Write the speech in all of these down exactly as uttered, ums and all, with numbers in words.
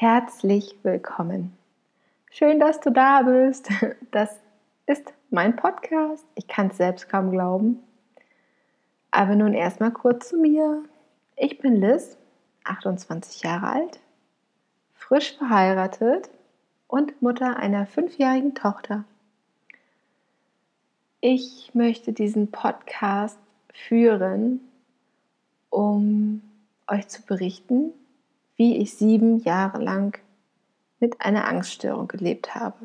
Herzlich willkommen. Schön, dass du da bist. Das ist mein Podcast. Ich kann es selbst kaum glauben. Aber nun erstmal kurz zu mir. Ich bin Liz, achtundzwanzig Jahre alt, frisch verheiratet und Mutter einer fünfjährigen Tochter. Ich möchte diesen Podcast führen, um euch zu berichten, wie ich sieben Jahre lang mit einer Angststörung gelebt habe.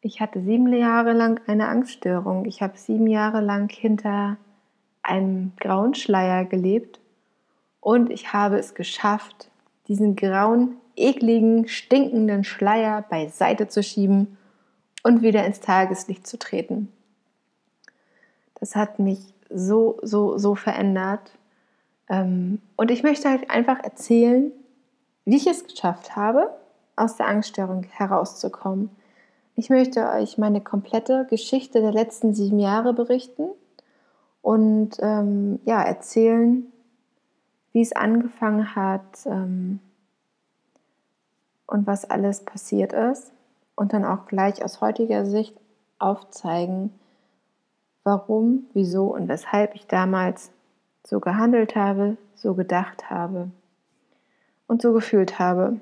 Ich hatte sieben Jahre lang eine Angststörung. Ich habe sieben Jahre lang hinter einem grauen Schleier gelebt und ich habe es geschafft, diesen grauen, ekligen, stinkenden Schleier beiseite zu schieben und wieder ins Tageslicht zu treten. Das hat mich so, so, so verändert. Und ich möchte euch einfach erzählen, wie ich es geschafft habe, aus der Angststörung herauszukommen. Ich möchte euch meine komplette Geschichte der letzten sieben Jahre berichten und ähm, ja, erzählen, wie es angefangen hat ähm, und was alles passiert ist. Und dann auch gleich aus heutiger Sicht aufzeigen, warum, wieso und weshalb ich damals so gehandelt habe, so gedacht habe und so gefühlt habe.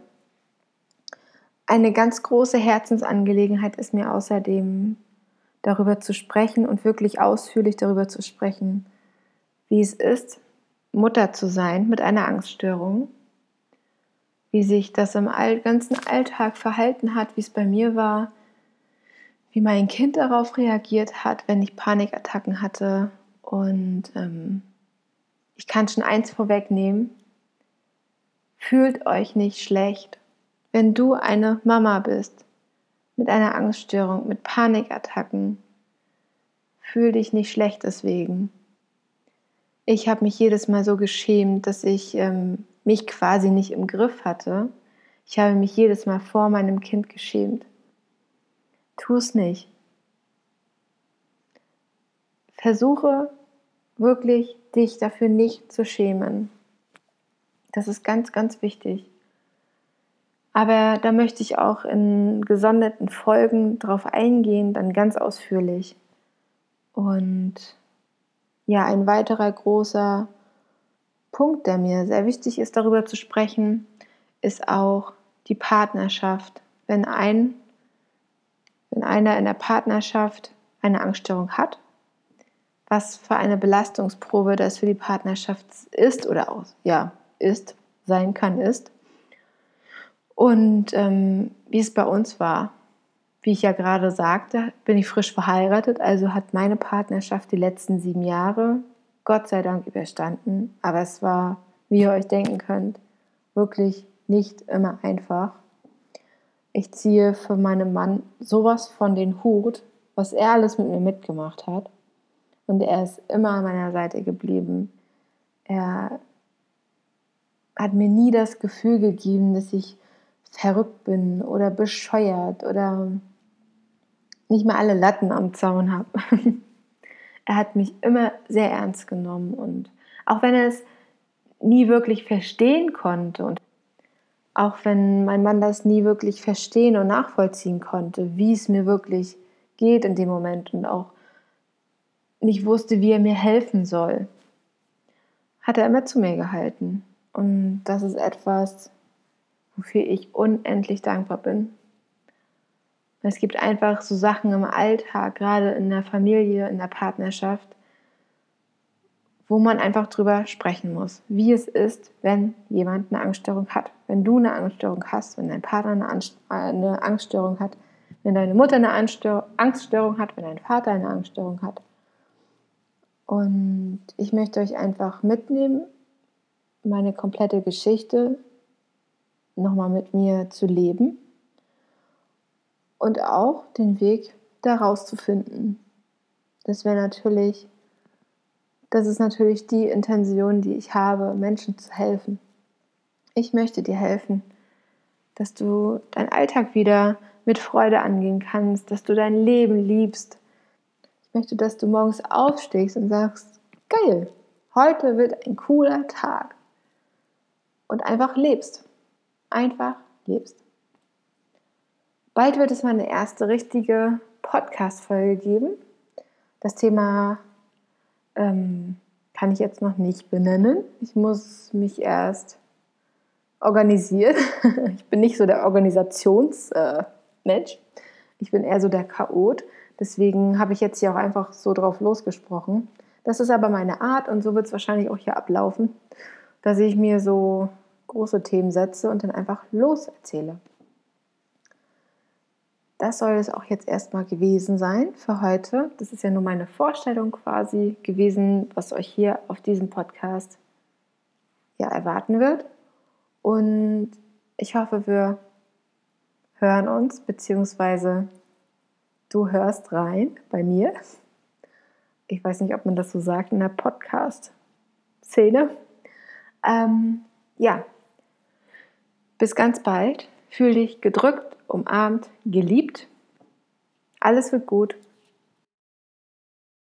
Eine ganz große Herzensangelegenheit ist mir außerdem, darüber zu sprechen und wirklich ausführlich darüber zu sprechen, wie es ist, Mutter zu sein mit einer Angststörung, wie sich das im ganzen Alltag verhalten hat, wie es bei mir war, wie mein Kind darauf reagiert hat, wenn ich Panikattacken hatte und ähm, ich kann schon eins vorwegnehmen, fühlt euch nicht schlecht, wenn du eine Mama bist, mit einer Angststörung, mit Panikattacken, fühl dich nicht schlecht deswegen. Ich habe mich jedes Mal so geschämt, dass ich ähm, mich quasi nicht im Griff hatte. Ich habe mich jedes Mal vor meinem Kind geschämt. Tu es nicht. Versuche wirklich, dich dafür nicht zu schämen. Das ist ganz, ganz wichtig. Aber da möchte ich auch in gesonderten Folgen drauf eingehen, dann ganz ausführlich. Und ja, ein weiterer großer Punkt, der mir sehr wichtig ist, darüber zu sprechen, ist auch die Partnerschaft. Wenn ein, wenn einer in der Partnerschaft eine Angststörung hat, was für eine Belastungsprobe das für die Partnerschaft ist oder auch, ja, ist, sein kann, ist. Und ähm, wie es bei uns war, wie ich ja gerade sagte, bin ich frisch verheiratet, also hat meine Partnerschaft die letzten sieben Jahre Gott sei Dank überstanden. Aber es war, wie ihr euch denken könnt, wirklich nicht immer einfach. Ich ziehe für meinen Mann sowas von den Hut, was er alles mit mir mitgemacht hat. Und er ist immer an meiner Seite geblieben. Er hat mir nie das Gefühl gegeben, dass ich verrückt bin oder bescheuert oder nicht mal alle Latten am Zaun habe. Er hat mich immer sehr ernst genommen. Und auch wenn er es nie wirklich verstehen konnte und auch wenn mein Mann das nie wirklich verstehen und nachvollziehen konnte, wie es mir wirklich geht in dem Moment und auch nicht wusste, wie er mir helfen soll, hat er immer zu mir gehalten. Und das ist etwas, wofür ich unendlich dankbar bin. Es gibt einfach so Sachen im Alltag, gerade in der Familie, in der Partnerschaft, wo man einfach drüber sprechen muss, wie es ist, wenn jemand eine Angststörung hat. Wenn du eine Angststörung hast, wenn dein Partner eine Angststörung hat, wenn deine Mutter eine Angststörung hat, wenn dein Vater eine Angststörung hat. Und ich möchte euch einfach mitnehmen, meine komplette Geschichte nochmal mit mir zu leben und auch den Weg daraus zu finden. Das wäre natürlich, das ist natürlich die Intention, die ich habe, Menschen zu helfen. Ich möchte dir helfen, dass du deinen Alltag wieder mit Freude angehen kannst, dass du dein Leben liebst. Ich möchte, dass du morgens aufstehst und sagst, geil, heute wird ein cooler Tag und einfach lebst. einfach lebst. Bald wird es meine erste richtige Podcast-Folge geben. Das Thema ähm, kann ich jetzt noch nicht benennen. Ich muss mich erst organisieren. Ich bin nicht so der Organisationsmensch. Äh, ich bin eher so der Chaot. Deswegen habe ich jetzt hier auch einfach so drauf losgesprochen. Das ist aber meine Art und so wird es wahrscheinlich auch hier ablaufen, dass ich mir so große Themen setze und dann einfach loserzähle. Das soll es auch jetzt erstmal gewesen sein für heute. Das ist ja nur meine Vorstellung quasi gewesen, was euch hier auf diesem Podcast ja erwarten wird. Und ich hoffe, wir hören uns, beziehungsweise du hörst rein bei mir. Ich weiß nicht, ob man das so sagt in der Podcast-Szene. Ähm, ja, bis ganz bald. Fühl dich gedrückt, umarmt, geliebt. Alles wird gut.